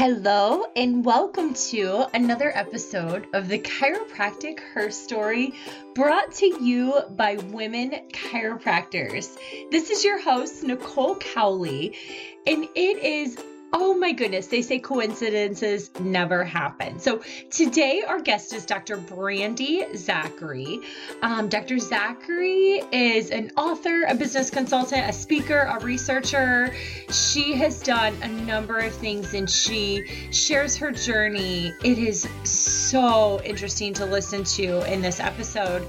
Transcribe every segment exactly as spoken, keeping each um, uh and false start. Hello and welcome to another episode of the Chiropractic Her Story, brought to you by Women Chiropractors. This is your host, Nicole Cowley, and it is, oh my goodness, they say coincidences never happen. So today our guest is Doctor Brandy Zachary. Um, Doctor Zachary is an author, a business consultant, a speaker, a researcher. She has done a number of things and she shares her journey. It is so interesting to listen to in this episode.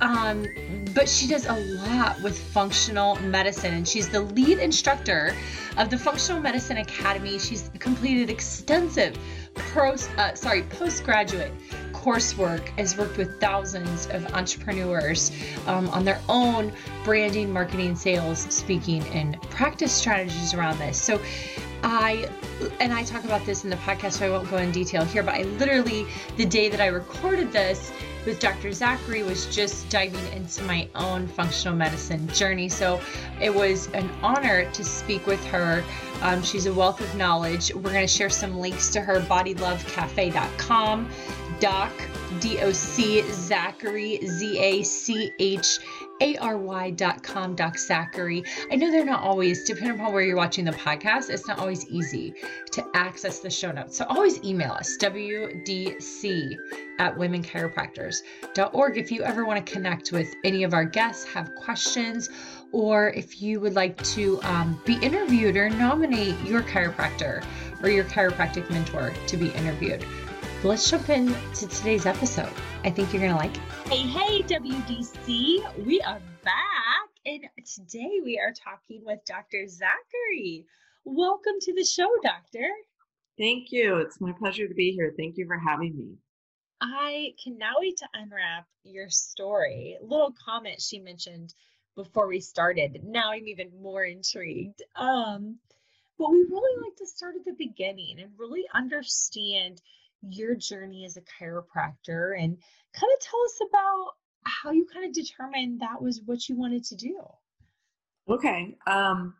Um, but she does a lot with functional medicine, and she's the lead instructor of the Functional Medicine Academy. She's completed extensive post, uh, sorry, postgraduate coursework, has worked with thousands of entrepreneurs um, on their own branding, marketing, sales, speaking, and practice strategies around this. So I, and I talk about this in the podcast, so I won't go in detail here, but I literally, the day that I recorded this with Doctor Zachary, was just diving into my own functional medicine journey. So it was an honor to speak with her. Um, she's a wealth of knowledge. We're going to share some links to her body love cafe dot com, doc, D O C, Zachary, Z A C H, A R Y dot com, Doc Zachary. I know they're not always, depending upon where you're watching the podcast, it's not always easy to access the show notes. So always email us, W D C at women chiropractors dot org. If you ever want to connect with any of our guests, have questions, or if you would like to um, be interviewed or nominate your chiropractor or your chiropractic mentor to be interviewed. Let's jump into today's episode. I think you're going to like it. Hey, hey, W D C. We are back. And today we are talking with Doctor Zachary. Welcome to the show, Doctor. Thank you. It's my pleasure to be here. Thank you for having me. I cannot wait to unwrap your story. A little comment she mentioned before we started. Now I'm even more intrigued. Um, but we really like to start at the beginning and really understand your journey as a chiropractor, and kind of tell us about how you kind of determined that was what you wanted to do. Okay. Um,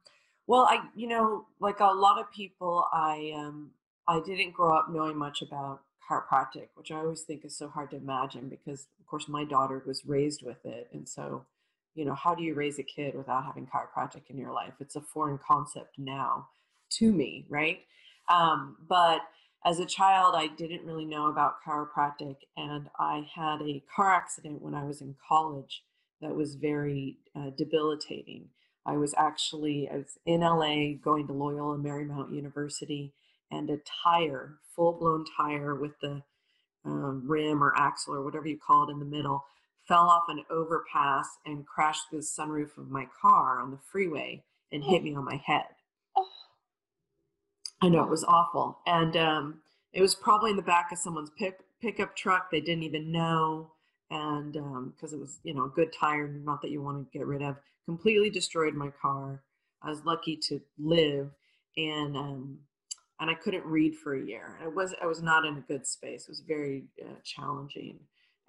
well, I, you know, like a lot of people, I, um, I didn't grow up knowing much about chiropractic, which I always think is so hard to imagine because of course my daughter was raised with it. And so, you know, how do you raise a kid without having chiropractic in your life? It's a foreign concept now to me. Right. Um, but as a child, I didn't really know about chiropractic, and I had a car accident when I was in college that was very uh, debilitating. I was actually I was in L A going to Loyola Marymount University, and a tire, full-blown tire with the um, rim or axle or whatever you call it in the middle, fell off an overpass and crashed through the sunroof of my car on the freeway and hit me on my head. I know, it was awful. And um, it was probably in the back of someone's pick, pickup truck. They didn't even know. And because um, it was, you know, a good tire, not that you want to get rid of, completely destroyed my car. I was lucky to live. And um, and I couldn't read for a year. I was I was not in a good space. It was very uh, challenging.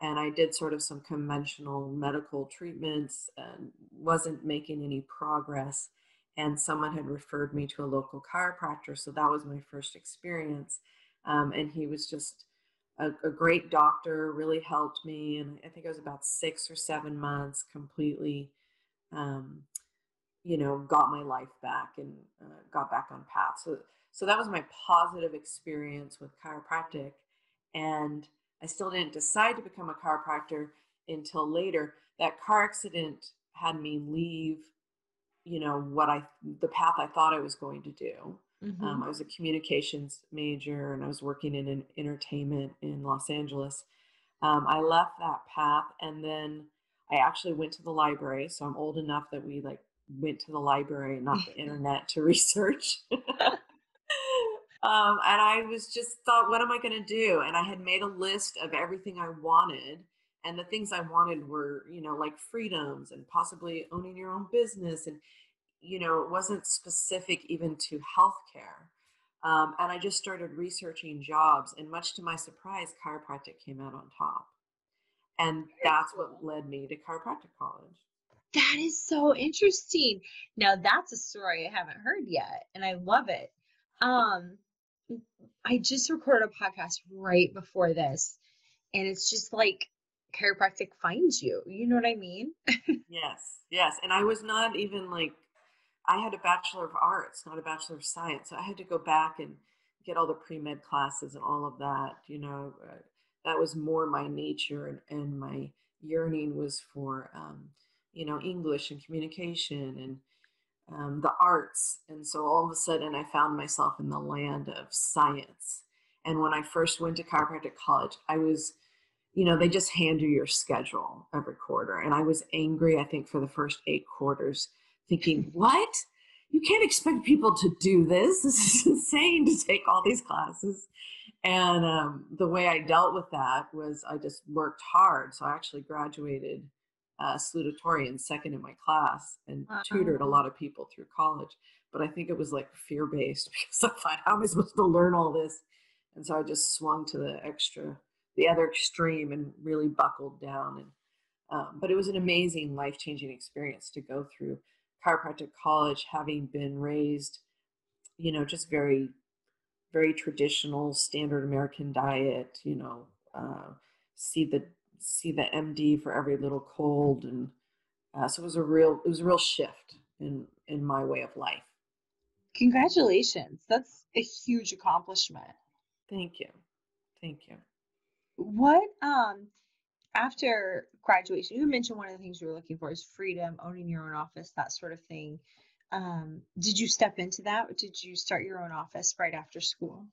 And I did sort of some conventional medical treatments and wasn't making any progress. And someone had referred me to a local chiropractor. So that was my first experience. Um, and he was just a, a great doctor, really helped me. And I think it was about six or seven months completely, um, you know, got my life back and uh, got back on path. So, so that was my positive experience with chiropractic. And I still didn't decide to become a chiropractor until later. That car accident had me leave you know, what I, the path I thought I was going to do. Mm-hmm. Um, I was a communications major and I was working in an entertainment in Los Angeles. Um, I left that path and then I actually went to the library. So I'm old enough that we like went to the library, not the internet, to research. um, and I was just thought, what am I going to do? And I had made a list of everything I wanted. And the things I wanted were, you know, like freedoms and possibly owning your own business. And, you know, it wasn't specific even to healthcare. Um, and I just started researching jobs. And much to my surprise, chiropractic came out on top. And that's what led me to chiropractic college. That is so interesting. Now, that's a story I haven't heard yet. And I love it. Um, I just recorded a podcast right before this, and it's just like chiropractic finds you. You know what I mean? Yes. Yes. And I was not even like, I had a Bachelor of Arts, not a Bachelor of Science. So I had to go back and get all the pre-med classes and all of that, you know, uh, that was more my nature. And, and my yearning was for, um, you know, English and communication and Um, the arts. And so all of a sudden I found myself in the land of science. And when I first went to chiropractic college, I was, you know, they just hand you your schedule every quarter. And I was angry, I think, for the first eight quarters, thinking, what? You can't expect people to do this. This is insane to take all these classes. And um, the way I dealt with that was I just worked hard. So I actually graduated Uh, salutatorian second in my class and wow. tutored a lot of people through college. But I think it was like fear-based because I thought, how am I supposed to learn all this? And so I just swung to the extra, the other extreme and really buckled down. And um, but it was an amazing life-changing experience to go through chiropractic college, having been raised, you know, just very, very traditional standard American diet, you know, uh, see the see the M D for every little cold. And uh, so it was a real, it was a real shift in, in my way of life. Congratulations. That's a huge accomplishment. Thank you. Thank you. What, um, after graduation, you mentioned one of the things you were looking for is freedom, owning your own office, that sort of thing. Um, did you step into that? Did you start your own office right after school?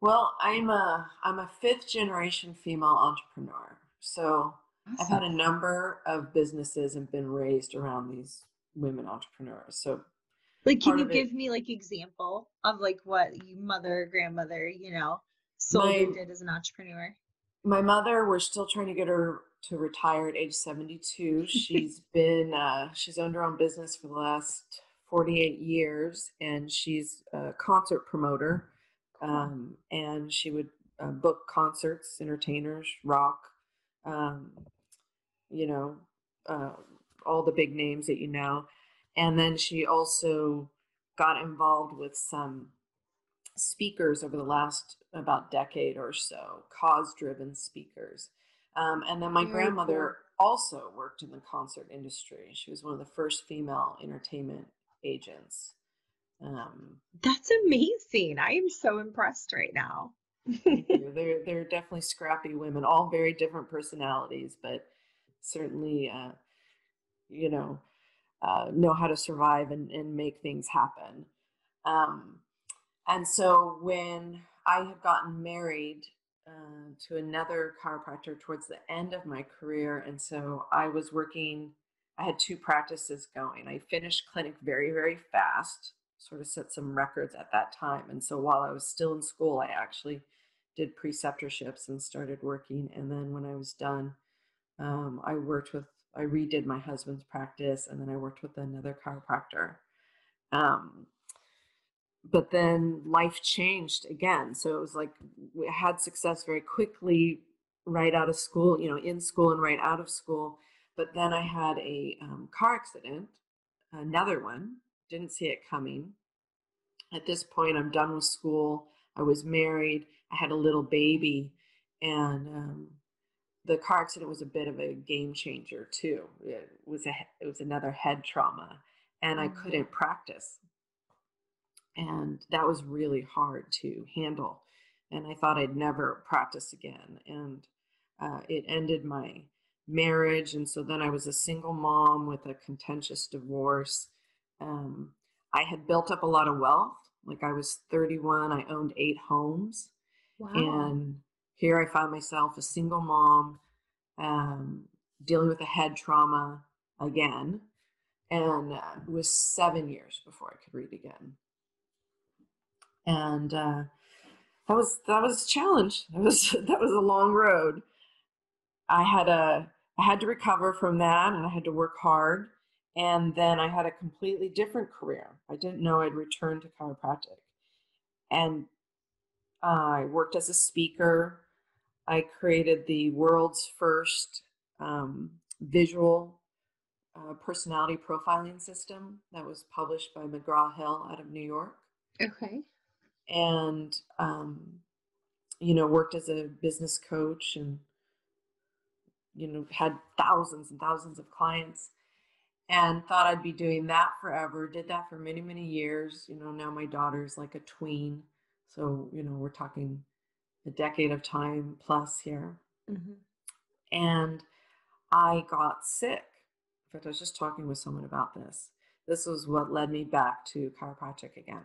Well, I'm a, I'm a fifth generation female entrepreneur. So awesome. I've had a number of businesses and been raised around these women entrepreneurs. So like, can you give it, me like example of like what your mother, grandmother, you know, sold my, and did as an entrepreneur? My mother, we're still trying to get her to retire at age seventy-two. She's been, uh, she's owned her own business for the last forty-eight years, and she's a concert promoter. Um, and she would uh, book concerts, entertainers, rock, um, you know, uh, all the big names that you know. And then she also got involved with some speakers over the last about decade or so, cause-driven speakers. Um, and then my grandmother also worked in the concert industry. She was one of the first female entertainment agents. Um, That's amazing. I am so impressed right now. they're, they're definitely scrappy women, all very different personalities, but certainly, uh, you know, uh, know how to survive and, and make things happen. Um, and so when I had gotten married uh, to another chiropractor towards the end of my career, and so I was working, I had two practices going. I finished clinic very, very fast. Sort of set some records at that time. And so while I was still in school, I actually did preceptorships and started working. And then when I was done, um, I worked with, I redid my husband's practice, and then I worked with another chiropractor. Um, but then life changed again. So it was like, we had success very quickly right out of school, you know, in school and right out of school. But then I had a um, car accident, another one. Didn't see it coming. At this point, I'm done with school. I was married. I had a little baby. And um, the car accident was a bit of a game changer, too. It was, a, it was another head trauma. And I couldn't practice. And that was really hard to handle. And I thought I'd never practice again. And uh, it ended my marriage. And so then I was a single mom with a contentious divorce. Um, I had built up a lot of wealth. Like I was thirty-one, I owned eight homes. Wow. And here I found myself a single mom, um, dealing with a head trauma again. And uh, it was seven years before I could read again. And, uh, that was, that was a challenge. That was, that was a long road. I had a, I had to recover from that, and I had to work hard. And then I had a completely different career. I didn't know I'd return to chiropractic. And uh, I worked as a speaker. I created the world's first um, visual uh, personality profiling system that was published by McGraw-Hill out of New York. Okay. and, um, you know, worked as a business coach and, you know, had thousands and thousands of clients, and thought I'd be doing that forever. Did that for many, many years. You know, now my daughter's like a tween. So, you know, we're talking a decade of time plus here. Mm-hmm. And I got sick. In fact, I was just talking with someone about this. This was what led me back to chiropractic again.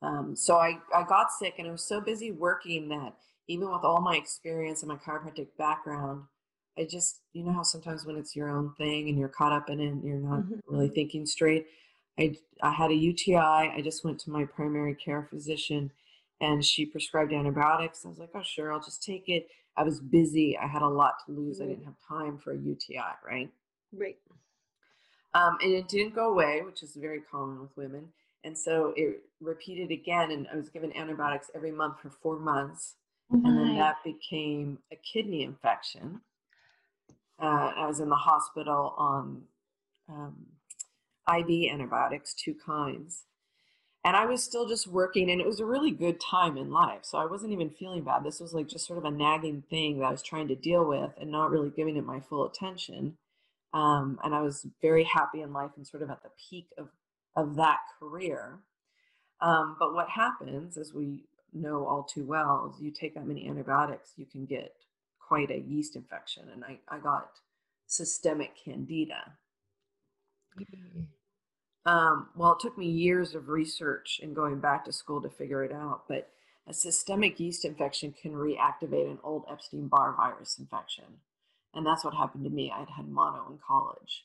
Um, so I, I got sick, and I was so busy working that even with all my experience and my chiropractic background, I just, you know how sometimes when it's your own thing and you're caught up in it and you're not mm-hmm. really thinking straight. I, I had a U T I. I just went to my primary care physician, and she prescribed antibiotics. I was like, oh, sure, I'll just take it. I was busy. I had a lot to lose. Mm-hmm. I didn't have time for a U T I, right? Right. Um, and it didn't go away, which is very common with women. And so it repeated again, and I was given antibiotics every month for four months. Mm-hmm. And then that became a kidney infection. Uh, I was in the hospital on um, I V antibiotics, two kinds. And I was still just working, and it was a really good time in life. So I wasn't even feeling bad. This was like just sort of a nagging thing that I was trying to deal with and not really giving it my full attention. Um, and I was very happy in life and sort of at the peak of, of that career. Um, but what happens, as we know all too well, is you take that many antibiotics, you can get quite a yeast infection. And I, I got systemic Candida. Mm-hmm. Um, well, it took me years of research and going back to school to figure it out, but a systemic yeast infection can reactivate an old Epstein-Barr virus infection. And that's what happened to me. I'd had mono in college.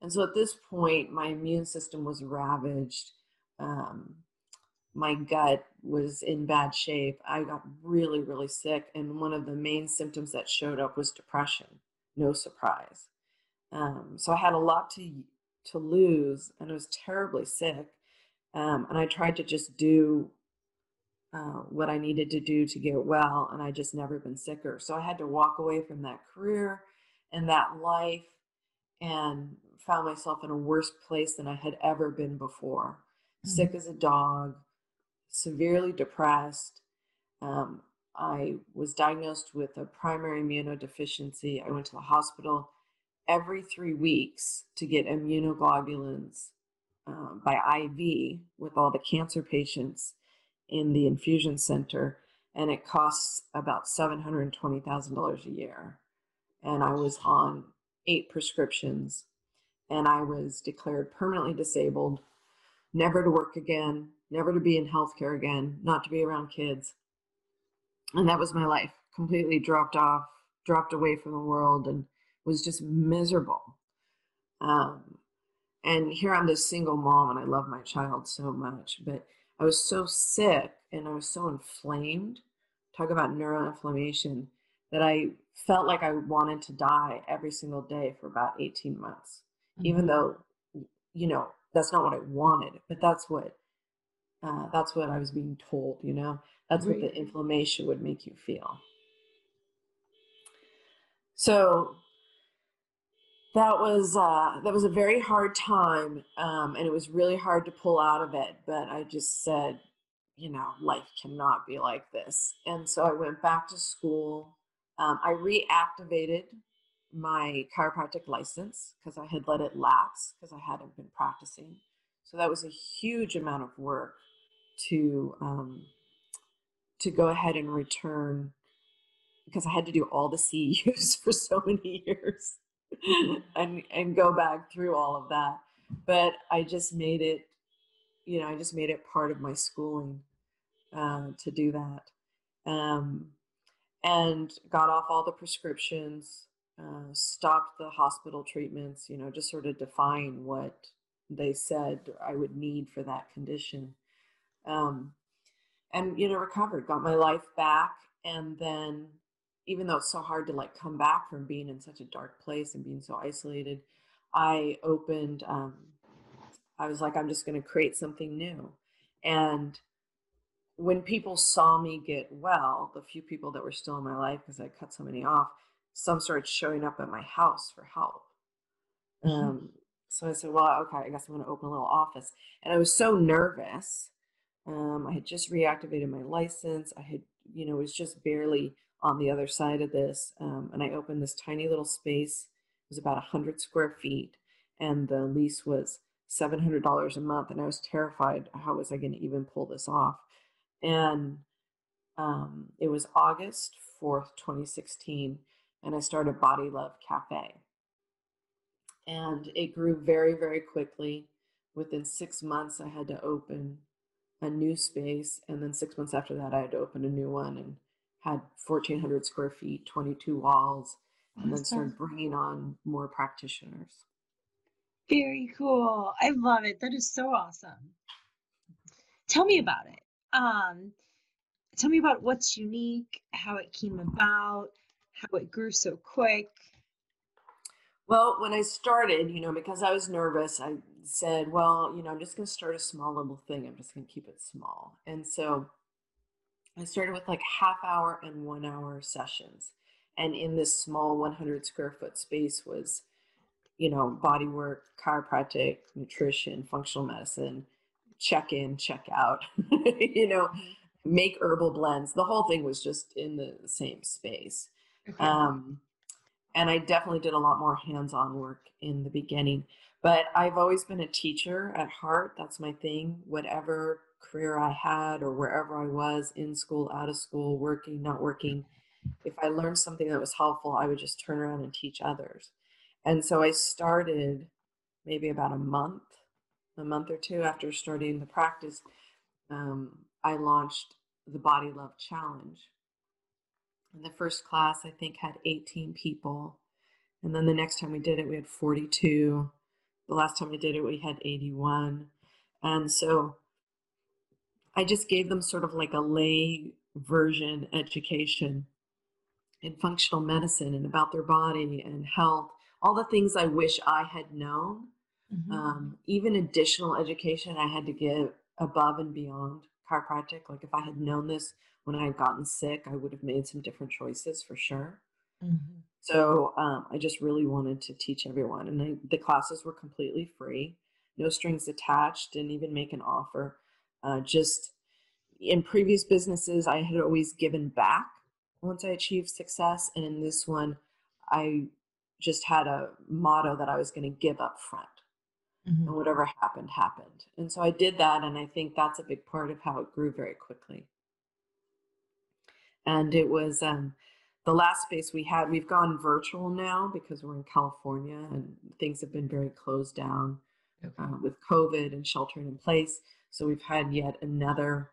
And so at this point, my immune system was ravaged. Um, my gut was in bad shape. I got really, really sick. And one of the main symptoms that showed up was depression. No surprise. Um, so I had a lot to to lose, and I was terribly sick. Um, and I tried to just do uh, what I needed to do to get well, and I just never been sicker. So I had to walk away from that career and that life, and found myself in a worse place than I had ever been before. Mm-hmm. Sick as a dog, severely depressed. Um, I was diagnosed with a primary immunodeficiency. I went to the hospital every three weeks to get immunoglobulins um, by I V with all the cancer patients in the infusion center. And it costs about seven hundred twenty thousand dollars a year. And I was on eight prescriptions, and I was declared permanently disabled, never to work again, never to be in healthcare again, not to be around kids. And that was my life, completely dropped off, dropped away from the world, and was just miserable. Um, and here I'm this single mom, and I love my child so much, but I was so sick and I was so inflamed, talk about neuroinflammation, that I felt like I wanted to die every single day for about eighteen months, mm-hmm. even though, you know, that's not what I wanted, but that's what, uh, that's what I was being told, you know, that's right. What the inflammation would make you feel. So that was, uh, that was a very hard time, um, and it was really hard to pull out of it, but I just said, you know, life cannot be like this. And so I went back to school. Um, I reactivated my chiropractic license because I had let it lapse because I hadn't been practicing. So that was a huge amount of work to, um, to go ahead and return, because I had to do all the C E Us for so many years. and and go back through all of that. But I just made it, you know, I just made it part of my schooling uh, to do that. Um, and got off all the prescriptions, uh, stopped the hospital treatments, you know, just sort of defying what they said I would need for that condition. Um, and, you know, recovered, got my life back, and then even though it's so hard to like come back from being in such a dark place and being so isolated, I opened, um, I was like, I'm just going to create something new. And when people saw me get well, the few people that were still in my life, because I cut so many off, some started showing up at my house for help. Mm-hmm. Um, so I said, well, okay, I guess I'm going to open a little office. And I was so nervous Um, I had just reactivated my license. I had, you know, was just barely on the other side of this. Um, and I opened this tiny little space. It was about one hundred square feet. And the lease was seven hundred dollars a month. And I was terrified. How was I going to even pull this off? And um, it was August fourth, twenty sixteen. And I started Body Love Cafe. And it grew very, very quickly. Within six months, I had to open a new space. And then six months after that, I had to open a new one and had fourteen hundred square feet, twenty-two walls, and then started bringing on more practitioners. Very cool. I love it. That is so awesome. Tell me about it. Um, tell me about what's unique, how it came about, how it grew so quick. Well, when I started, you know, because I was nervous, I said, well, you know, I'm just going to start a small little thing. I'm just going to keep it small. And so I started with like half hour and one hour sessions. And in this small one hundred square foot space was, you know, body work, chiropractic, nutrition, functional medicine, check in, check out, you know, make herbal blends. The whole thing was just in the same space. Okay. Um, And I definitely did a lot more hands-on work in the beginning. But I've always been a teacher at heart. That's my thing. Whatever career I had or wherever I was, in school, out of school, working, not working, if I learned something that was helpful, I would just turn around and teach others. And so I started maybe about a month, a month or two after starting the practice, um, I launched the Body Love Challenge. And the first class, I think, had eighteen people. And then the next time we did it, we had forty-two. The last time we did it, we had eighty-one. And so I just gave them sort of like a lay version education in functional medicine and about their body and health, all the things I wish I had known. Mm-hmm. Um, even additional education I had to give above and beyond chiropractic. Like if I had known this when I had gotten sick, I would have made some different choices for sure. Mm-hmm. So um, I just really wanted to teach everyone. And I, the classes were completely free, no strings attached, didn't even make an offer. Uh, just in previous businesses, I had always given back once I achieved success. And in this one, I just had a motto that I was going to give up front. Mm-hmm. And whatever happened, happened. And so I did that. And I think that's a big part of how it grew very quickly. And it was um, the last space we had. We've gone virtual now because we're in California and things have been very closed down. Okay. uh, with COVID and sheltering in place. So we've had yet another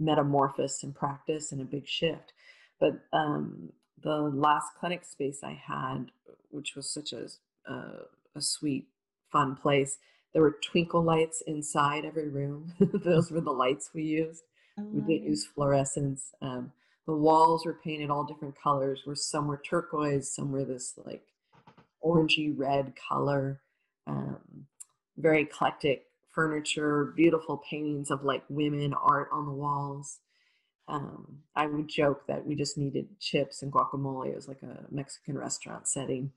metamorphosis in practice and a big shift. But um, the last clinic space I had, which was such a, uh, a sweet, fun place, there were twinkle lights inside every room. Those were the lights we used. Oh, we didn't use fluorescents. Um, The walls were painted all different colors, where some were turquoise, some were this like orangey red color, um, very eclectic furniture, beautiful paintings of like women, art on the walls. Um, I would joke that we just needed chips and guacamole. It was like a Mexican restaurant setting,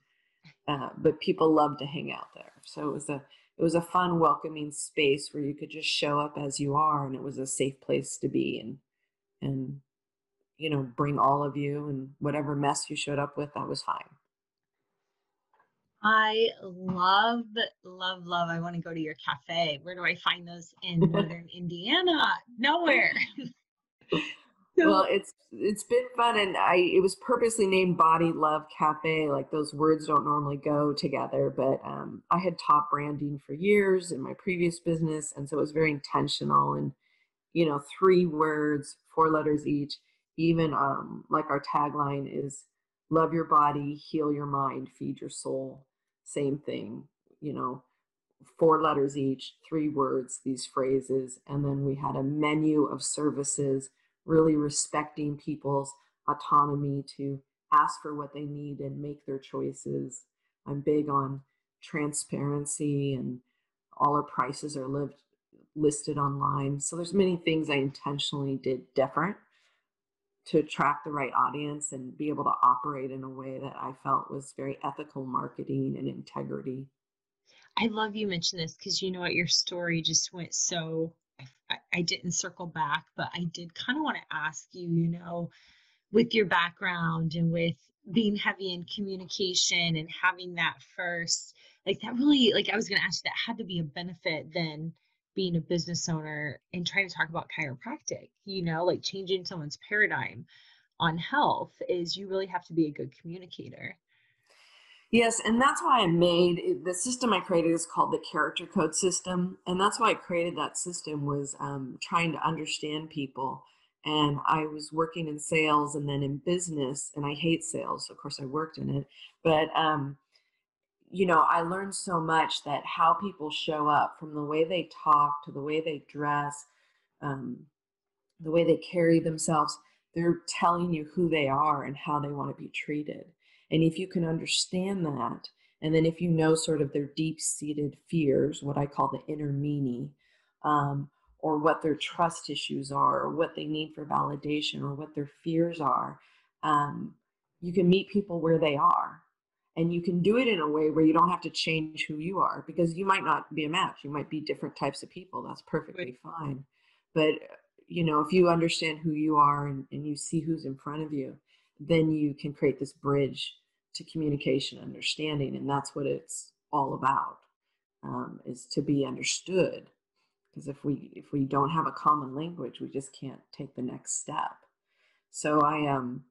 uh, but people loved to hang out there. So it was a it was a fun, welcoming space where you could just show up as you are, and it was a safe place to be and and. you know, bring all of you, and whatever mess you showed up with, that was fine. I love, love, love. I want to go to your cafe. Where do I find those in Northern Indiana? Nowhere. So, well, it's, it's been fun. And I, it was purposely named Body Love Cafe. Like those words don't normally go together, but um, I had taught branding for years in my previous business. And so it was very intentional and, you know, three words, four letters each. Even um, like our tagline is love your body, heal your mind, feed your soul. Same thing, you know, four letters each, three words, these phrases. And then we had a menu of services, really respecting people's autonomy to ask for what they need and make their choices. I'm big on transparency, and all our prices are lived, listed online. So there's many things I intentionally did different to attract the right audience and be able to operate in a way that I felt was very ethical marketing and integrity. I love you mentioned this because you know what, your story just went so I, I didn't circle back, but I did kind of want to ask you, you know, with your background and with being heavy in communication and having that first, like that really, like I was going to ask you, that had to be a benefit then being a business owner and trying to talk about chiropractic, you know, like changing someone's paradigm on health is you really have to be a good communicator. Yes, and that's why I made, the system I created is called the Character Code System, and that's why I created that system was um, trying to understand people, and I was working in sales and then in business, and I hate sales, of course I worked in it, but um, you know, I learned so much that how people show up, from the way they talk to the way they dress, um, the way they carry themselves, they're telling you who they are and how they want to be treated. And if you can understand that, and then if you know sort of their deep-seated fears, what I call the inner meanie, um, or what their trust issues are, or what they need for validation, or what their fears are, um, you can meet people where they are. And you can do it in a way where you don't have to change who you are, because you might not be a match. You might be different types of people. That's perfectly fine. But, you know, if you understand who you are and, and you see who's in front of you, then you can create this bridge to communication, understanding, and that's what it's all about, um, is to be understood. Because if we if we don't have a common language, we just can't take the next step. So I um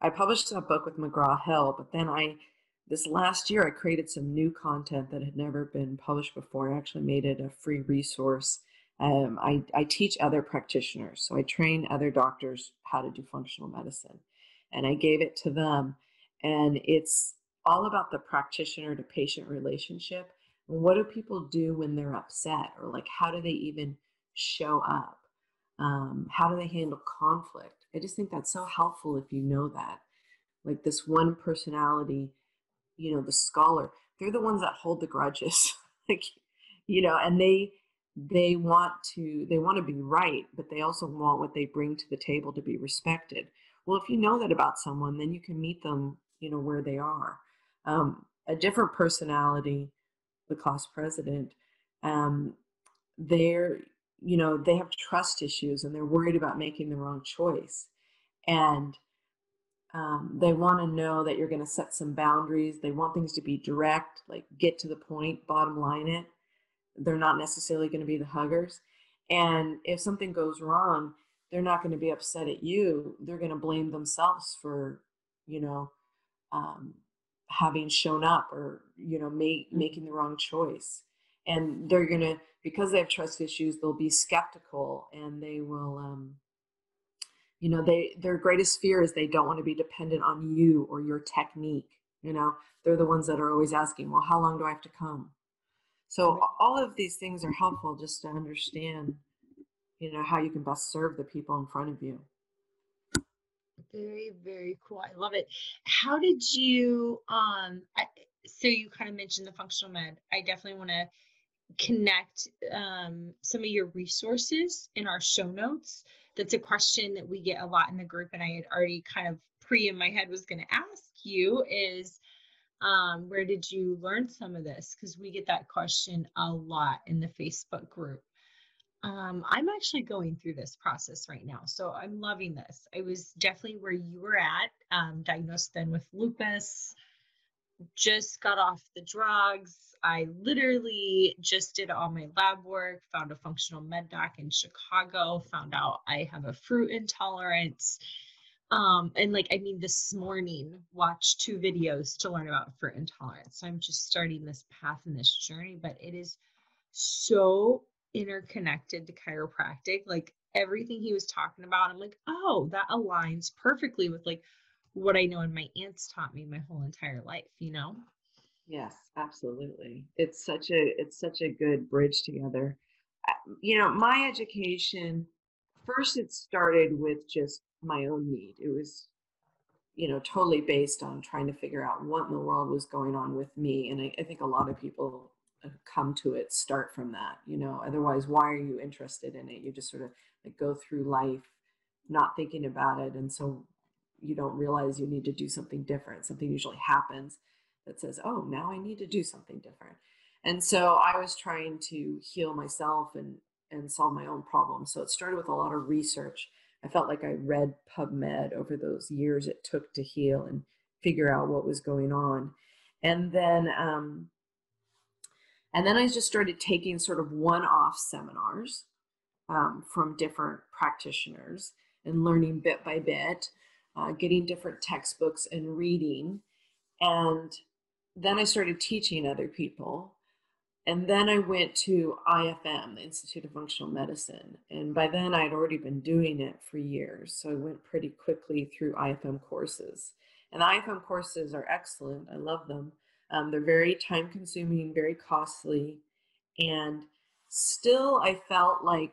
I published a book with McGraw-Hill, but then I this last year I created some new content that had never been published before. I actually made it a free resource. Um, I I teach other practitioners, so I train other doctors how to do functional medicine. And I gave it to them, and it's all about the practitioner to patient relationship. What do people do when they're upset, or like how do they even show up? Um, how do they handle conflict? I just think that's so helpful if you know that. Like this one personality, you know, the scholar, they're the ones that hold the grudges, like you know, and they they want to they want to be right, but they also want what they bring to the table to be respected. Well, if you know that about someone, then you can meet them, you know, where they are. Um, a different personality, the class president, um, they're, you know, they have trust issues and they're worried about making the wrong choice. And um, they want to know that you're going to set some boundaries. They want things to be direct, like get to the point, bottom line it. They're not necessarily going to be the huggers. And if something goes wrong, they're not going to be upset at you. They're going to blame themselves for, you know, um, having shown up or, you know, make, making the wrong choice. And they're going to, because they have trust issues, they'll be skeptical and they will, um, you know, they their greatest fear is they don't want to be dependent on you or your technique. You know, they're the ones that are always asking, well, how long do I have to come? So all of these things are helpful just to understand, you know, how you can best serve the people in front of you. Very, very cool. I love it. How did you, um, I, so you kind of mentioned the functional med. I definitely want to connect um, some of your resources in our show notes. That's a question that we get a lot in the group. And I had already kind of pre in my head was going to ask you is, um, where did you learn some of this? Because we get that question a lot in the Facebook group. Um, I'm actually going through this process right now, so I'm loving this. I was definitely where you were at, um, diagnosed then with lupus, just got off the drugs. I literally just did all my lab work, found a functional med doc in Chicago, found out I have a fruit intolerance. Um, and like, I mean, this morning, watched two videos to learn about fruit intolerance. So I'm just starting this path and this journey, but it is so interconnected to chiropractic. Like everything he was talking about, I'm like, oh, that aligns perfectly with like what I know and my aunts taught me my whole entire life, you know? Yes, absolutely. It's such a, it's such a good bridge together. You know, my education, first it started with just my own need. It was, you know, totally based on trying to figure out what in the world was going on with me. And I, I think a lot of people come to it, start from that, you know, otherwise, why are you interested in it? You just sort of like go through life, not thinking about it. And so you don't realize you need to do something different. Something usually happens that says, oh, now I need to do something different. And so I was trying to heal myself and and solve my own problems. So it started with a lot of research. I felt like I read PubMed over those years it took to heal and figure out what was going on. And then, um, and then I just started taking sort of one-off seminars um, from different practitioners and learning bit by bit, uh, getting different textbooks and reading. And then I started teaching other people. And then I went to I F M, the Institute of Functional Medicine. And by then I'd already been doing it for years. So I went pretty quickly through I F M courses. And the I F M courses are excellent. I love them. Um, they're very time consuming, very costly. And still I felt like,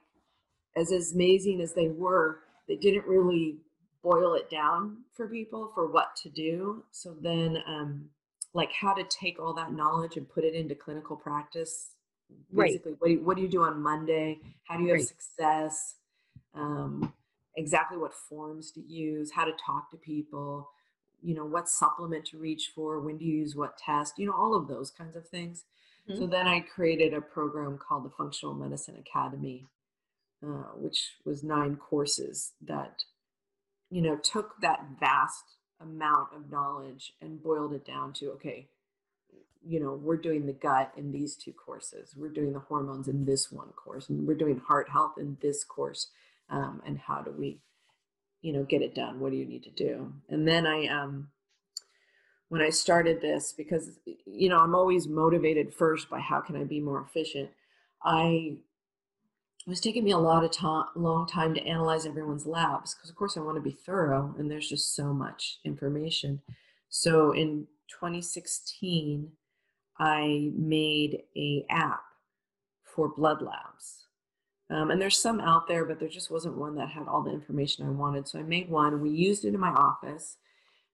as amazing as they were, they didn't really boil it down for people for what to do. So then um, like how to take all that knowledge and put it into clinical practice. Basically, right. what, do you, what do you do on Monday? How do you have right. success? Um, exactly what forms to use, how to talk to people, you know, what supplement to reach for, when to use what test, you know, all of those kinds of things. Mm-hmm. So then I created a program called the Functional Medicine Academy, uh, which was nine courses that, you know, took that vast amount of knowledge and boiled it down to, okay, you know, we're doing the gut in these two courses, we're doing the hormones in this one course, and we're doing heart health in this course. Um, and how do we, you know, get it done? What do you need to do? And then I, um, when I started this, because, you know, I'm always motivated first by how can I be more efficient. I it was taking me a lot of time, long time to analyze everyone's labs, because of course I want to be thorough and there's just so much information. So in twenty sixteen, I made a app for blood labs. Um, and there's some out there, but there just wasn't one that had all the information I wanted. So I made one. We used it in my office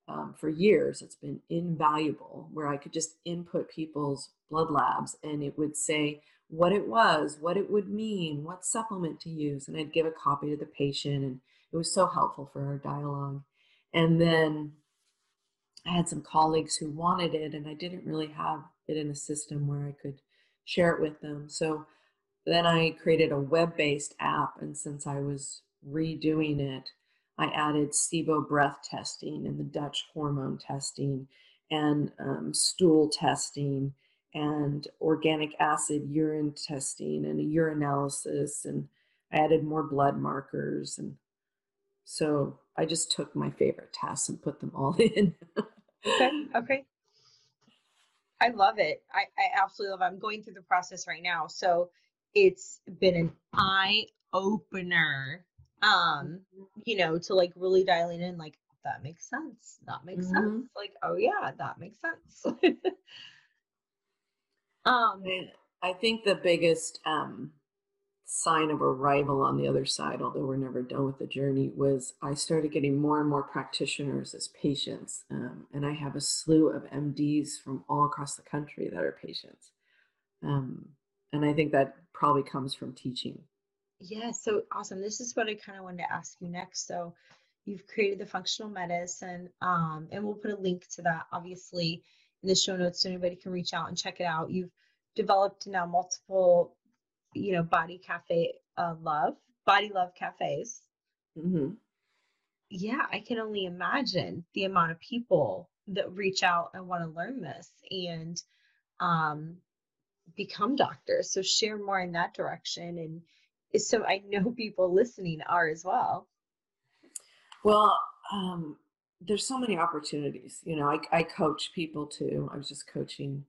um, for years. It's been invaluable, where I could just input people's blood labs and it would say what it was, what it would mean, what supplement to use. And I'd give a copy to the patient, and it was so helpful for our dialogue. And then I had some colleagues who wanted it, and I didn't really have it in a system where I could share it with them. So then I created a web-based app, and since I was redoing it, I added SIBO breath testing and the Dutch hormone testing and um, stool testing and organic acid urine testing and a urinalysis, and I added more blood markers. And so I just took my favorite tests and put them all in. Okay. Okay. I love it. I, I absolutely love it. I'm going through the process right now. So it's been an eye opener, um, you know, to like really dialing in, like, that makes sense. That makes mm-hmm. sense. Like, oh yeah, that makes sense. Um, I think the biggest um, sign of arrival on the other side, although we're never done with the journey, was I started getting more and more practitioners as patients. Um, and I have a slew of M Ds from all across the country that are patients. Um, and I think that probably comes from teaching. Yeah, so awesome. This is what I kind of wanted to ask you next. So you've created the Functional Medicine, um, and we'll put a link to that, obviously, in the show notes, so anybody can reach out and check it out. You've developed now multiple, you know, body cafe, uh, love, body love cafes. Mm-hmm. Yeah, I can only imagine the amount of people that reach out and want to learn this and um, become doctors. So share more in that direction. And so I know people listening are as well. Well, um, there's so many opportunities, you know, I, I coach people too. I was just coaching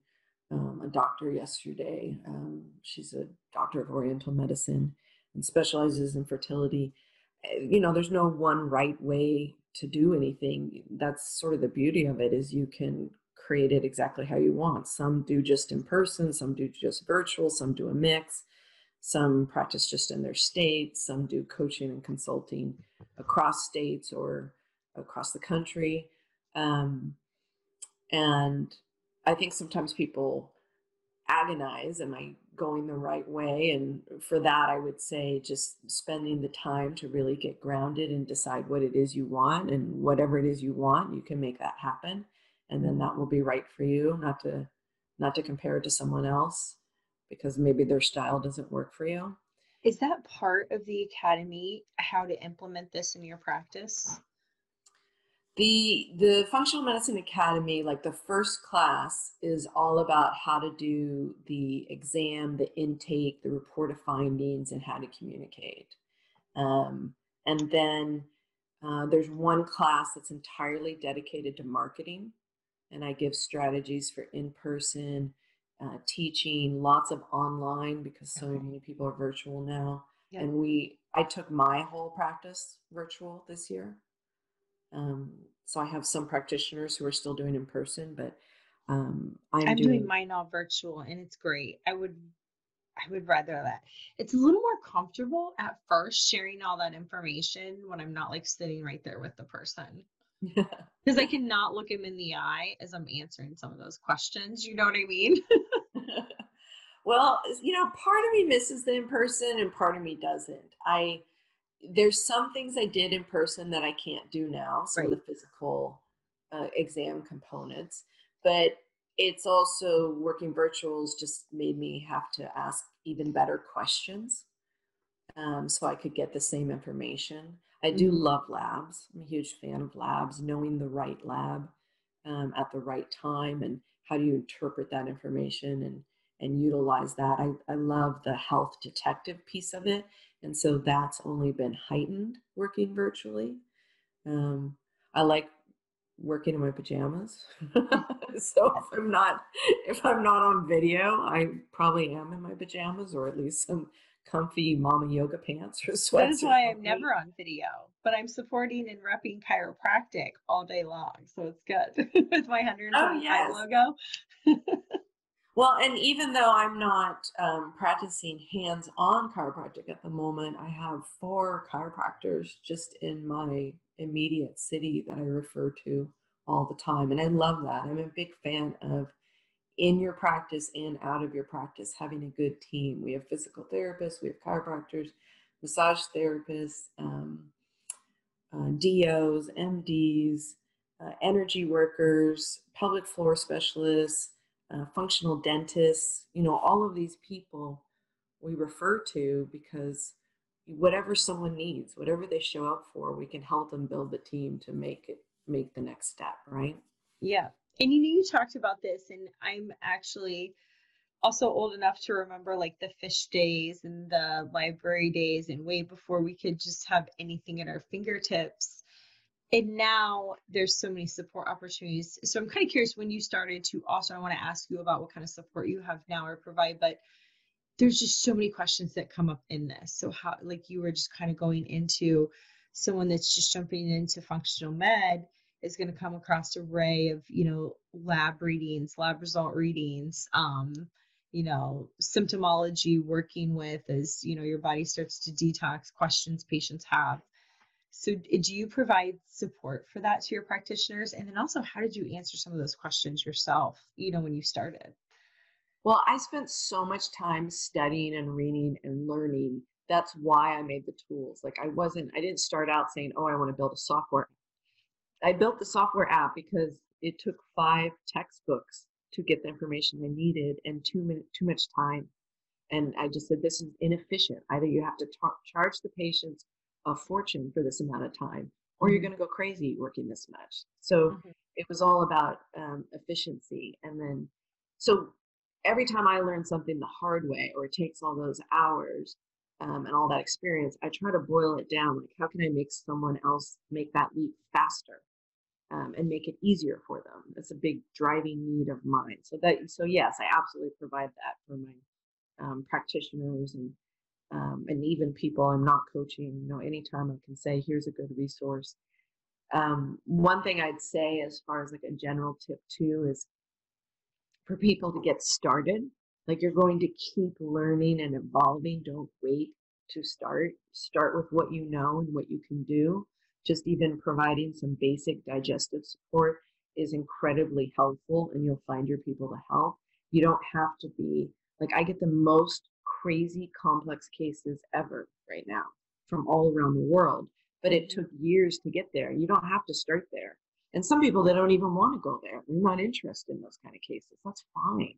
um, a doctor yesterday. Um, she's a doctor of oriental medicine and specializes in fertility. You know, there's no one right way to do anything. That's sort of the beauty of it, is you can create it exactly how you want. Some do just in person, some do just virtual, some do a mix, some practice just in their state, some do coaching and consulting across states or across the country. Um, and I think sometimes people agonize, am I going the right way? And for that, I would say just spending the time to really get grounded and decide what it is you want, and whatever it is you want, you can make that happen. And then that will be right for you, not to, not to compare it to someone else, because maybe their style doesn't work for you. Is that part of the academy, how to implement this in your practice? The, the Functional Medicine Academy, like the first class, is all about how to do the exam, the intake, the report of findings, and how to communicate. Um, and then uh, there's one class that's entirely dedicated to marketing, and I give strategies for in-person uh, teaching, lots of online because so many people are virtual now. Yeah. And we, I took my whole practice virtual this year. Um, so I have some practitioners who are still doing in person, but um, I'm, I'm doing, doing mine all virtual, and it's great. I would, I would rather that. It's a little more comfortable at first sharing all that information when I'm not like sitting right there with the person, because I cannot look him in the eye as I'm answering some of those questions. You know what I mean? Well, you know, part of me misses the in person, and part of me doesn't. I. There's some things I did in person that I can't do now, some right. of the physical uh, exam components, but it's also working virtuals just made me have to ask even better questions um, so I could get the same information. I do mm-hmm. love labs. I'm a huge fan of labs, knowing the right lab um, at the right time, and how do you interpret that information and and utilize that. I, I love the health detective piece of it. And so that's only been heightened working virtually. Um, I like working in my pajamas. So if I'm not, if I'm not on video, I probably am in my pajamas, or at least some comfy mama yoga pants or sweats. That's why I'm never on video, but I'm supporting and repping chiropractic all day long. So it's good with my one hundred twenty-five oh, yes. logo. Well, and even though I'm not um, practicing hands-on chiropractic at the moment, I have four chiropractors just in my immediate city that I refer to all the time. And I love that. I'm a big fan of in your practice and out of your practice, having a good team. We have physical therapists, we have chiropractors, massage therapists, um, uh, D Os, M Ds, uh, energy workers, pelvic floor specialists, Uh, functional dentists, you know, all of these people we refer to because whatever someone needs, whatever they show up for, we can help them build the team to make it, make the next step. Right. Yeah. And you know, you talked about this, and I'm actually also old enough to remember like the fish days and the library days, and way before we could just have anything at our fingertips. And now there's so many support opportunities. So I'm kind of curious when you started to also, I want to ask you about what kind of support you have now or provide, but there's just so many questions that come up in this. So how, like you were just kind of going into someone that's just jumping into functional med is going to come across an array of, you know, lab readings, lab result readings, um, you know, symptomology, working with as, you know, your body starts to detox, questions patients have. So do you provide support for that to your practitioners? And then also, how did you answer some of those questions yourself, you know, when you started? Well, I spent so much time studying and reading and learning. That's why I made the tools. Like I wasn't, I didn't start out saying, oh, I want to build a software. I built the software app because it took five textbooks to get the information I needed and too many, too much time. And I just said, this is inefficient. Either you have to tar- charge the patients a fortune for this amount of time, or you're going to go crazy working this much. So mm-hmm. it was all about um, efficiency. And then, so every time I learn something the hard way, or it takes all those hours um, and all that experience, I try to boil it down. Like, how can I make someone else make that leap faster um, and make it easier for them? That's a big driving need of mine. So that, so yes, I absolutely provide that for my um, practitioners and Um, and even people I'm not coaching, you know, anytime I can say, here's a good resource. Um, one thing I'd say as far as like a general tip too is for people to get started. Like you're going to keep learning and evolving. Don't wait to start. Start with what you know and what you can do. Just even providing some basic digestive support is incredibly helpful, and you'll find your people to help. You don't have to be like, I get the most crazy complex cases ever right now from all around the world, but it took years to get there. You don't have to start there. And some people, they don't even want to go there. They're not interested in those kind of cases. That's fine.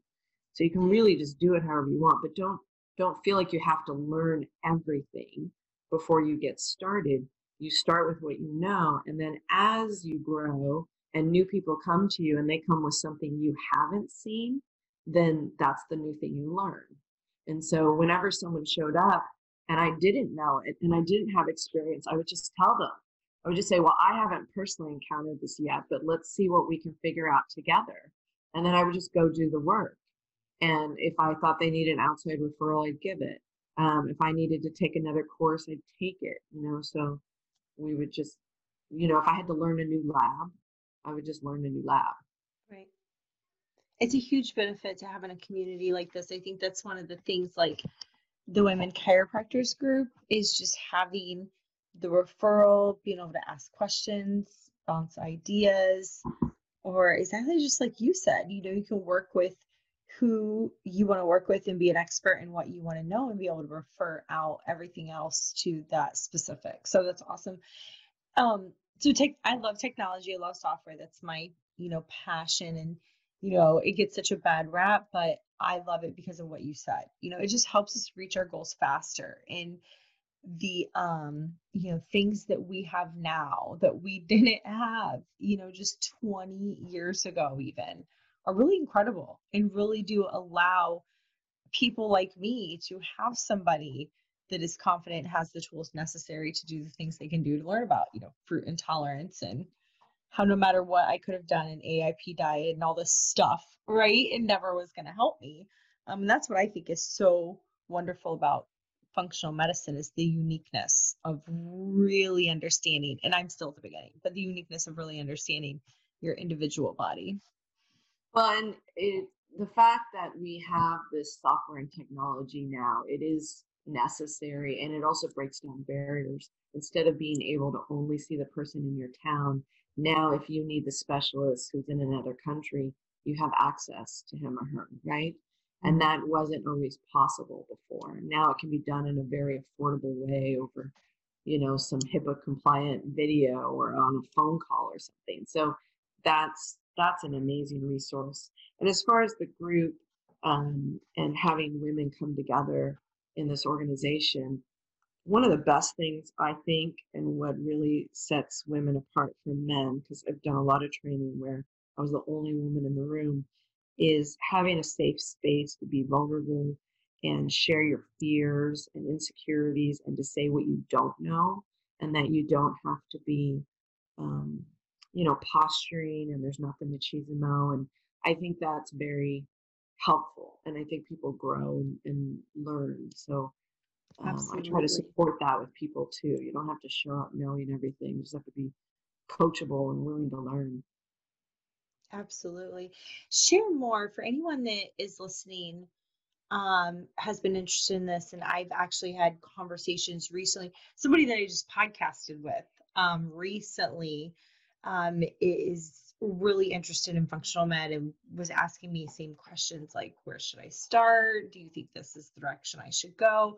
So you can really just do it however you want, but don't don't feel like you have to learn everything before you get started. You start with what you know, and then as you grow and new people come to you and they come with something you haven't seen, then that's the new thing you learn. And so whenever someone showed up and I didn't know it and I didn't have experience, I would just tell them. I would just say, well, I haven't personally encountered this yet, but let's see what we can figure out together. And then I would just go do the work. And if I thought they needed an outside referral, I'd give it. Um, if I needed to take another course, I'd take it, you know, so we would just, you know, if I had to learn a new lab, I would just learn a new lab. Right. It's a huge benefit to having a community like this. I think that's one of the things, like the Women Chiropractors group, is just having the referral, being able to ask questions, bounce ideas, or exactly just like you said, you know, you can work with who you want to work with and be an expert in what you want to know and be able to refer out everything else to that specific. So that's awesome. Um, so take, I love technology. I love software. That's my, you know, passion, and, you know, it gets such a bad rap, but I love it because of what you said. You know, it just helps us reach our goals faster. And the, um, you know, things that we have now that we didn't have, you know, just twenty years ago, even, are really incredible and really do allow people like me to have somebody that is confident, has the tools necessary to do the things they can do to learn about, you know, fruit intolerance and how no matter what I could have done an A I P diet and all this stuff, right? It never was going to help me. Um, and that's what I think is so wonderful about functional medicine, is the uniqueness of really understanding, and I'm still at the beginning, but the uniqueness of really understanding your individual body. Well, and it, the fact that we have this software and technology now, it is necessary, and it also breaks down barriers. Instead of being able to only see the person in your town, now if you need the specialist who's in another country, you have access to him or her, right? And that wasn't always possible before. Now it can be done in a very affordable way over, you know, some HIPAA compliant video or on a phone call or something. So that's That's an amazing resource. And as far as the group um, and having women come together in this organization, one of the best things I think, and what really sets women apart from men, because I've done a lot of training where I was the only woman in the room, is having a safe space to be vulnerable and share your fears and insecurities and to say what you don't know, and that you don't have to be um, you know, posturing and there's nothing machismo. And I think that's very helpful. And I think people grow and, and learn. So um, I try to support that with people too. You don't have to show up knowing everything. You just have to be coachable and willing to learn. Absolutely. Share more for anyone that is listening, um, has been interested in this. And I've actually had conversations recently, somebody that I just podcasted with um, recently, Um, is really interested in functional med and was asking me same questions like, where should I start? Do you think this is the direction I should go?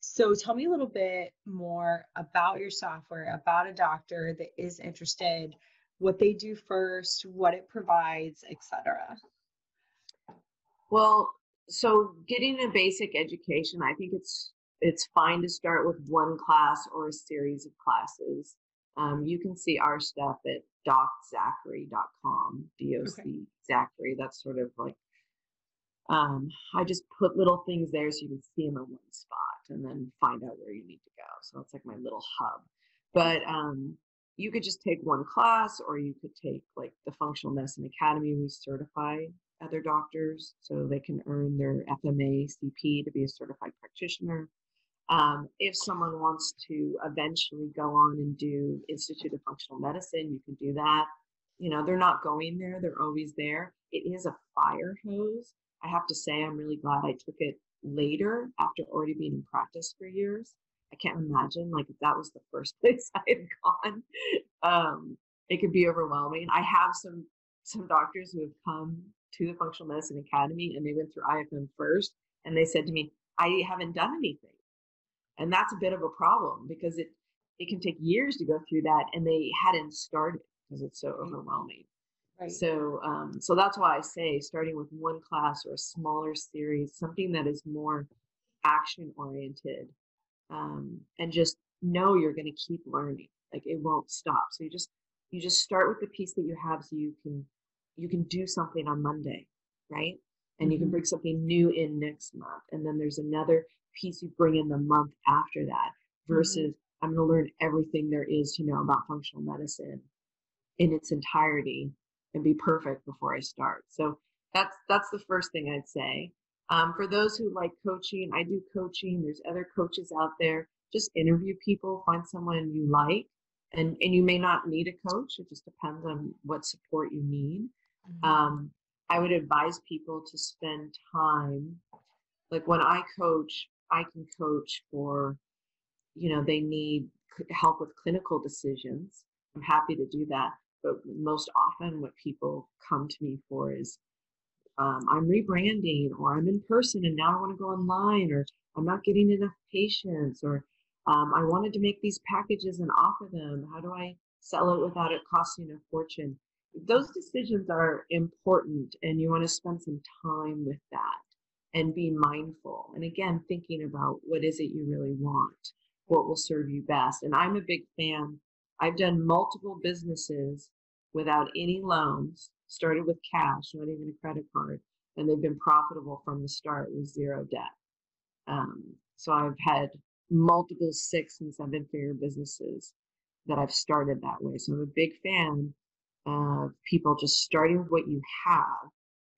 So tell me a little bit more about your software, about a doctor that is interested, what they do first, what it provides, et cetera. Well, so getting a basic education, I think it's it's fine to start with one class or a series of classes. Um, you can see our stuff at doc zachary dot com, D O C okay. Zachary. That's sort of like, um, I just put little things there so you can see them in one spot and then find out where you need to go. So it's like my little hub. But um, you could just take one class, or you could take like the Functional Medicine Academy. We certify other doctors so they can earn their F M A C P to be a certified practitioner. Um, if someone wants to eventually go on and do Institute of Functional Medicine, you can do that. You know, they're not going there. They're always there. It is a fire hose. I have to say, I'm really glad I took it later after already being in practice for years. I can't imagine, like, if that was the first place I had gone. Um, it could be overwhelming. I have some, some doctors who have come to the Functional Medicine Academy and they went through I F M first, and they said to me, I haven't done anything. And that's a bit of a problem, because it, it can take years to go through that, and they hadn't started because it's so overwhelming. Right. So um, so that's why I say starting with one class or a smaller series, something that is more action-oriented, um, and just know you're going to keep learning. Like, it won't stop. So you just you just start with the piece that you have, so you can you can do something on Monday, right? And mm-hmm. you can bring something new in next month, and then there's another piece you bring in the month after that. Versus, mm-hmm. I'm going to learn everything there is to know about functional medicine in its entirety and be perfect before I start. So that's that's the first thing I'd say. Um, for those who like coaching, I do coaching. There's other coaches out there. Just interview people, find someone you like, and, and you may not need a coach. It just depends on what support you need. Mm-hmm. Um, I would advise people to spend time. Like, when I coach, I can coach for, you know, they need help with clinical decisions. I'm happy to do that. But most often what people come to me for is, Um, I'm rebranding, or I'm in person and now I want to go online, or I'm not getting enough patients, or um, I wanted to make these packages and offer them. How do I sell it without it costing a fortune? Those decisions are important, and you want to spend some time with that and be mindful. And again, thinking about what is it you really want, what will serve you best. And I'm a big fan. I've done multiple businesses without any loans. Started with cash, not even a credit card, and they've been profitable from the start with zero debt. Um, so I've had multiple six and seven figure businesses that I've started that way. So I'm a big fan of people just starting with what you have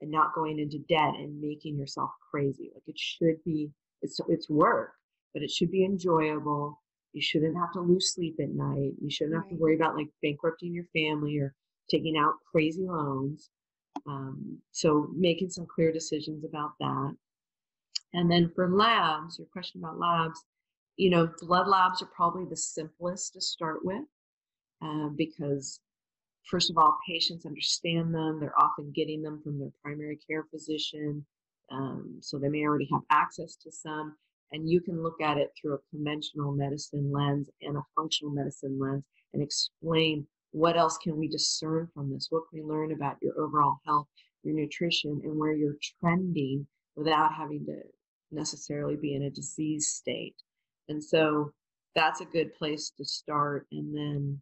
and not going into debt and making yourself crazy. Like, it should be, it's it's work, but it should be enjoyable. You shouldn't have to lose sleep at night. You shouldn't have to worry about like bankrupting your family or taking out crazy loans. Um, so making some clear decisions about that. And then for labs, your question about labs, you know, blood labs are probably the simplest to start with, uh, because first of all, patients understand them. They're often getting them from their primary care physician. Um, so they may already have access to some, and you can look at it through a conventional medicine lens and a functional medicine lens and explain, what else can we discern from this? What can we learn about your overall health, your nutrition, and where you're trending without having to necessarily be in a disease state? And so that's a good place to start. And then,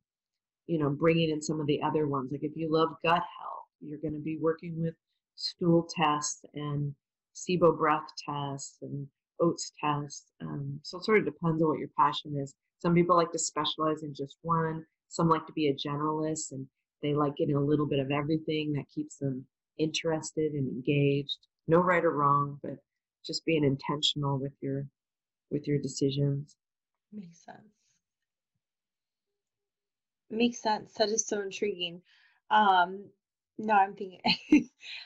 you know, bringing in some of the other ones. Like, if you love gut health, you're going to be working with stool tests and SIBO breath tests and O A T S tests. Um, so it sort of depends on what your passion is. Some people like to specialize in just one. Some like to be a generalist, and they like getting a little bit of everything. That keeps them interested and engaged. No right or wrong, but just being intentional with your with your decisions. Makes sense. Makes sense. That is so intriguing. Um, no, I'm thinking,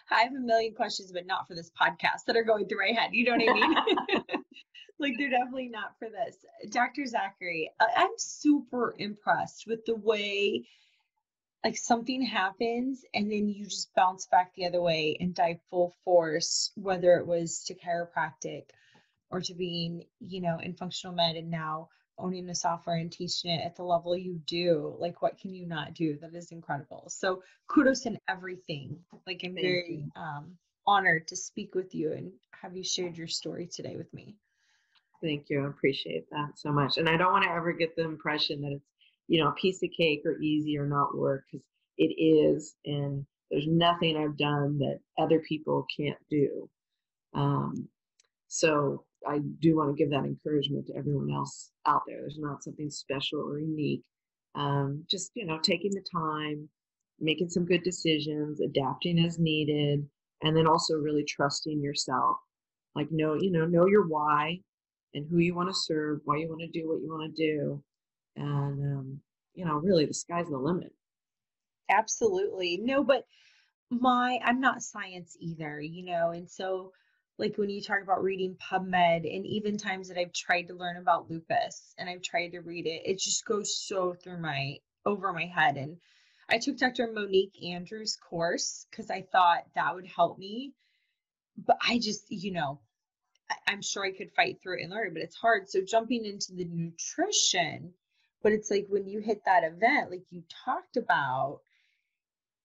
I have a million questions, but not for this podcast, that are going through my head. You know what I mean? Like, they're definitely not for this. Doctor Zachary, I'm super impressed with the way, like, something happens and then you just bounce back the other way and dive full force, whether it was to chiropractic or to being, you know, in functional med and now owning the software and teaching it at the level you do. Like, what can you not do? That is incredible. So kudos in everything. Like, I'm very um, honored to speak with you and have you shared your story today with me. Thank you. I appreciate that so much. And I don't want to ever get the impression that it's, you know, a piece of cake or easy or not work, because it is. And there's nothing I've done that other people can't do. Um, so I do want to give that encouragement to everyone else out there. There's not something special or unique. Um, just, you know, taking the time, making some good decisions, adapting as needed, and then also really trusting yourself. Like, know, you know, know your why. And who you want to serve, why you want to do what you want to do. And, um, you know, really, the sky's the limit. Absolutely. No, but my, I'm not science either, you know. And so, like, when you talk about reading PubMed, and even times that I've tried to learn about lupus and I've tried to read it, it just goes so through my, over my head. And I took Doctor Monique Andrews' course because I thought that would help me. But I just, you know, I'm sure I could fight through it and learn it, but it's hard. So jumping into the nutrition, but it's like when you hit that event, like you talked about,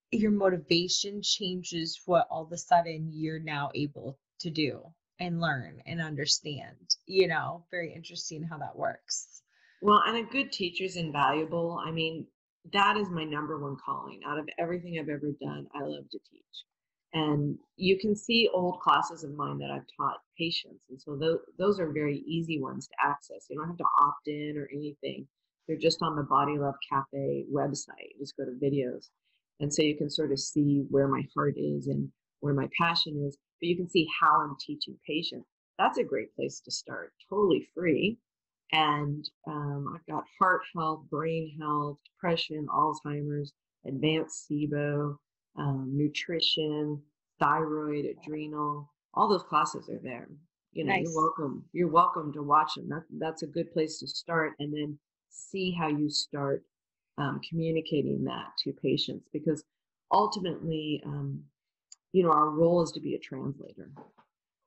your motivation changes what all of a sudden you're now able to do. and learn and understand, you know, very interesting how that works. Well, and a good teacher is invaluable. I mean, that is my number one calling. Out of everything I've ever done, I love to teach. And you can see old classes of mine that I've taught patients. And so those, those are very easy ones to access. You don't have to opt in or anything. They're just on the Body Love Cafe website. Just go to videos. And so you can sort of see where my heart is and where my passion is. But you can see how I'm teaching patients. That's a great place to start, totally free. And um, I've got heart health, brain health, depression, Alzheimer's, advanced SIBO, um, nutrition, thyroid, adrenal. All those classes are there. You know, nice. You're welcome. You're welcome to watch them. That, that's a good place to start, and then see how you start um, communicating that to patients, because ultimately, um, you know, our role is to be a translator.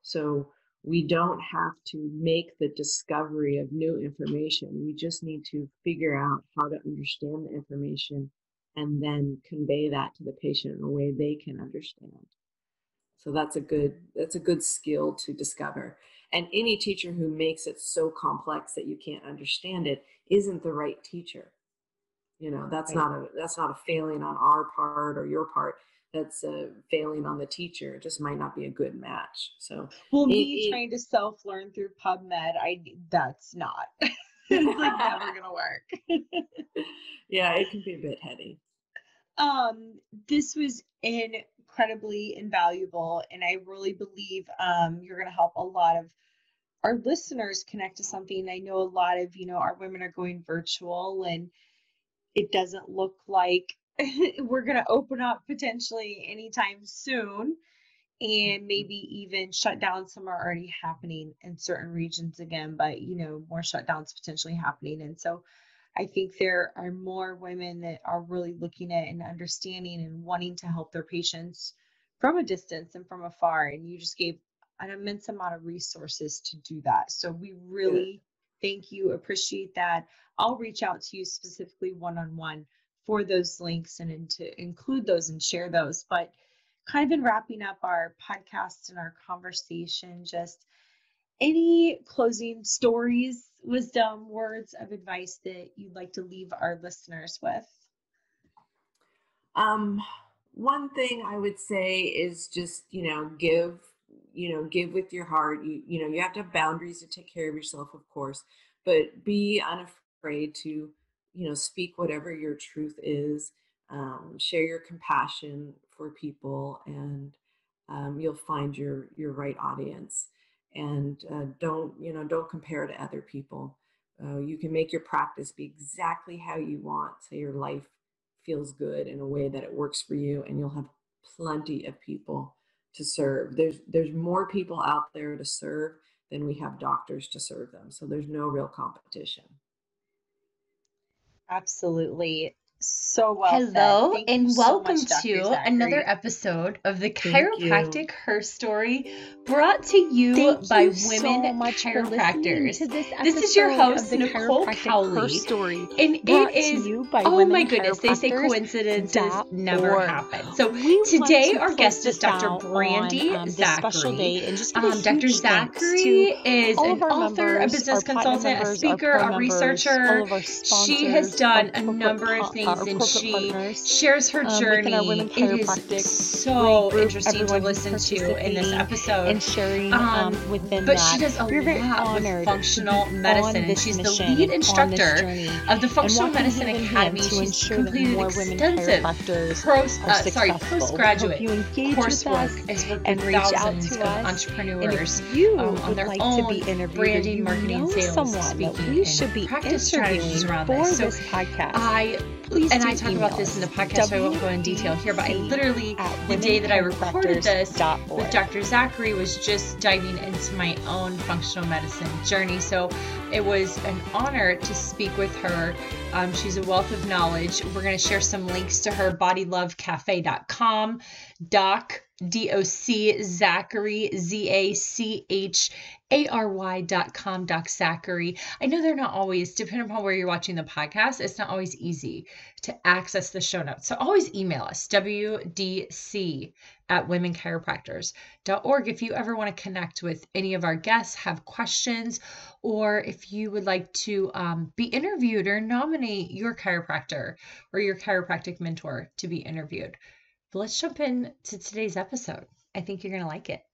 So we don't have to make the discovery of new information. We just need to figure out how to understand the information and then convey that to the patient in a way they can understand. So that's a good, that's a good skill to discover. And any teacher who makes it so complex that you can't understand it isn't the right teacher. You know, that's not a, that's not a failing on our part or your part. That's a failing on the teacher. It just might not be a good match. So, well, me it, trying to self-learn through PubMed, I that's not. It's like never gonna work. Yeah, it can be a bit heady. Um, this was incredibly invaluable, and I really believe um you're gonna help a lot of our listeners connect to something. I know a lot of you know our women are going virtual, and it doesn't look like we're going to open up potentially anytime soon, and maybe even shut down. Some are already happening in certain regions again, but you know, more shutdowns potentially happening. And so I think there are more women that are really looking at and understanding and wanting to help their patients from a distance and from afar. And you just gave an immense amount of resources to do that. So we really thank you. Appreciate that. I'll reach out to you specifically one-on-one for those links and, and to include those and share those. But kind of in wrapping up our podcast and our conversation, just any closing stories, wisdom, words of advice that you'd like to leave our listeners with? Um, one thing I would say is just, you know, give, you know, give with your heart. You, you know, you have to have boundaries to take care of yourself, of course, but be unafraid to, you know, speak whatever your truth is, um, share your compassion for people, and um, you'll find your, your right audience. And uh, don't, you know, don't compare to other people. Uh, you can make your practice be exactly how you want, so your life feels good in a way that it works for you, and you'll have plenty of people to serve. There's, there's more people out there to serve than we have doctors to serve them. So there's no real competition. Absolutely. So well. Hello, said. and welcome so much, to another episode of the Chiropractic Her Story, brought to you Thank by you Women so Chiropractors. This, this is your host, Nicole Cowley. Her Story, and it is, oh my goodness, they say coincidences never happen. So we today, our guest is Doctor Brandy on, um, Zachary. Day, and just um, Doctor Zachary is an author, members, a business consultant, a speaker, a researcher. She has done a number of things. And she shares her journey. Um, it is so interesting to listen to in this episode. And sharing um, um, within but that. She does a We're lot with functional medicine. And she's the lead instructor of the Functional Medicine Academy. She's completed extensive pros, uh, sorry, postgraduate coursework as worked with thousands of entrepreneurs you um, on their like own to be branding, marketing, sales, speaking, and practice strategies around this. So I Please and I talk emails. about this in the podcast, w- so I won't go in detail here, but I literally, the day that I recorded this with Doctor Zachary, was just diving into my own functional medicine journey. So it was an honor to speak with her. Um, she's a wealth of knowledge. We're going to share some links to her, body love cafe dot com, doc D O C Zachary, Z A C H A R Y dot com, Doc Zachary. I know they're not always, depending upon where you're watching the podcast, it's not always easy to access the show notes. So always email us, W D C at women chiropractors dot org. If you ever want to connect with any of our guests, have questions, or if you would like to um, be interviewed or nominate your chiropractor or your chiropractic mentor to be interviewed. Let's jump in to today's episode. I think you're going to like it.